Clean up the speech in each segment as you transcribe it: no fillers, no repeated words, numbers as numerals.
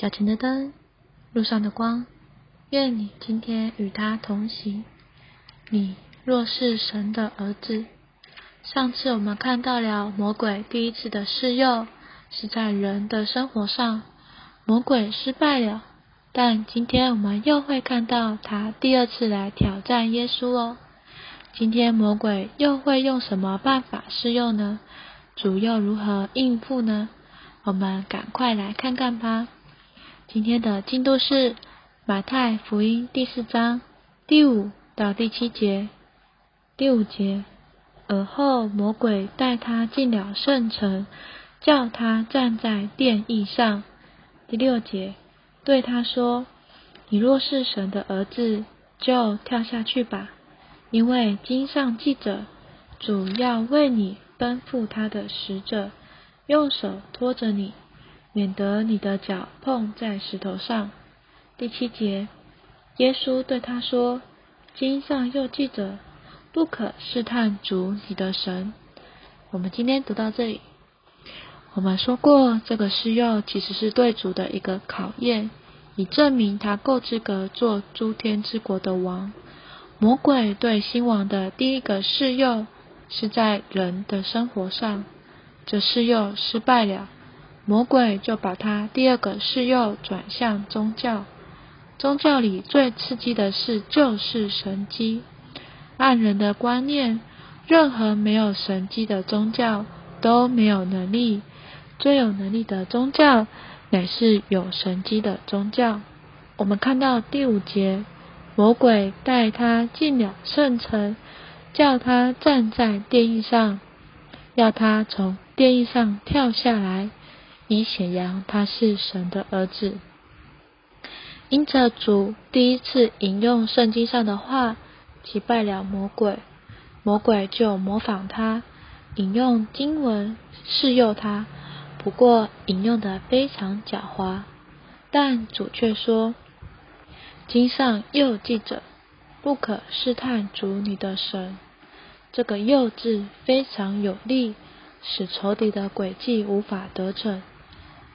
脚前的灯，路上的光，愿你今天与他同行。你若是神的儿子。上次我们看到了魔鬼第一次的试诱是在人的生活上，魔鬼失败了，但今天我们又会看到他第二次来挑战耶稣哦。今天魔鬼又会用什么办法试诱呢？主又如何应付呢？我们赶快来看看吧。今天的进度是马太福音第4章第5到第7节。第5节，而后魔鬼带他进了圣城，叫他站在殿翼上。第6节，对他说，你若是神的儿子，就跳下去吧，因为经上记着，主要为你奔赴他的使者，用手托着你，免得你的脚碰在石头上。第7节，耶稣对他说，经上又记着，不可试探主你的神。我们今天读到这里。我们说过，这个试诱其实是对主的一个考验，以证明他够资格做诸天之国的王。魔鬼对新王的第一个试诱是在人的生活上，这试诱失败了，魔鬼就把他第二个试诱转向宗教。宗教里最刺激的事就是神迹。按人的观念，任何没有神迹的宗教都没有能力，最有能力的宗教乃是有神迹的宗教。我们看到第5节，魔鬼带他进了圣城，叫他站在殿翼上，要他从殿翼上跳下来，以显扬他是神的儿子。因着主第一次引用圣经上的话击败了魔鬼，魔鬼就模仿他，引用经文试诱他，不过引用得非常狡猾。但主却说，经上又记着，不可试探主你的神。这个又字非常有力，使仇敌的诡计无法得逞。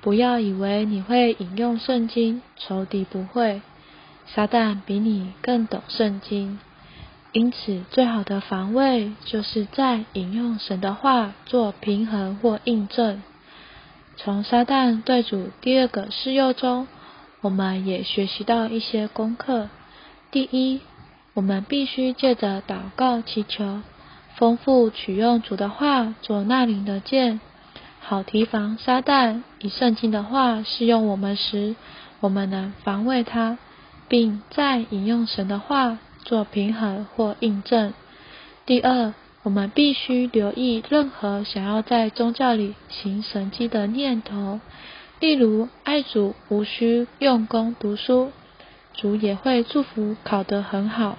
不要以为你会引用圣经，仇敌不会，撒旦比你更懂圣经。因此最好的防卫就是在引用神的话做平衡或印证。从撒旦对主第二个试诱中，我们也学习到一些功课。第1，我们必须借着祷告祈求，丰富取用主的话做纳灵的剑，好提防撒旦以圣经的话试用我们时，我们能防卫它，并再引用神的话做平衡或印证。第2，我们必须留意任何想要在宗教里行神迹的念头，例如爱主无需用功读书，主也会祝福考得很好，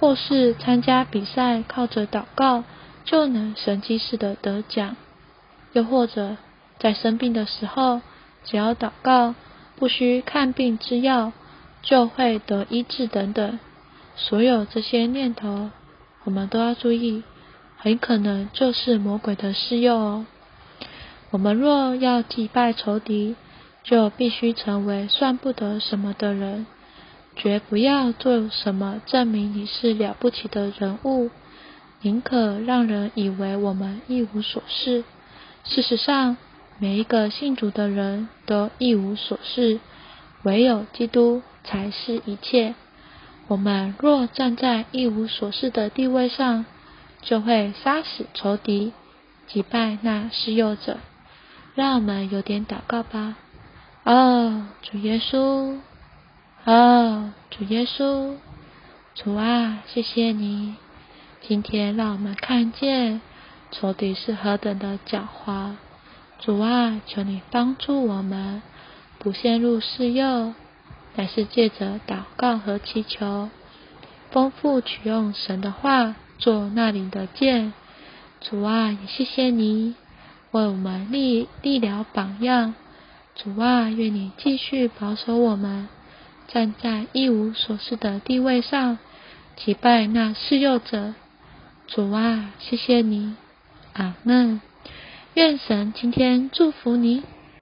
或是参加比赛靠着祷告就能神迹式的得奖，又或者在生病的时候，只要祷告，不需看病吃药就会得医治等等。所有这些念头，我们都要注意，很可能就是魔鬼的试诱哦。我们若要击败仇敌，就必须成为算不得什么的人，绝不要做什么证明你是了不起的人物，宁可让人以为我们一无所事。事实上，每一个信主的人都一无所事，唯有基督才是一切。我们若站在一无所事的地位上，就会杀死仇敌，击败那施诱者。让我们有点祷告吧。主耶稣，主耶稣，主啊，谢谢你，今天让我们看见仇敌是何等的狡猾。主啊，求你帮助我们，不陷入试诱，乃是借着祷告和祈求，丰富取用神的话做那灵的剑。主啊，也谢谢你为我们立了榜样。主啊，愿你继续保守我们，站在一无所事的地位上，击败那试诱者。主啊，谢谢你，阿们。愿神今天祝福你。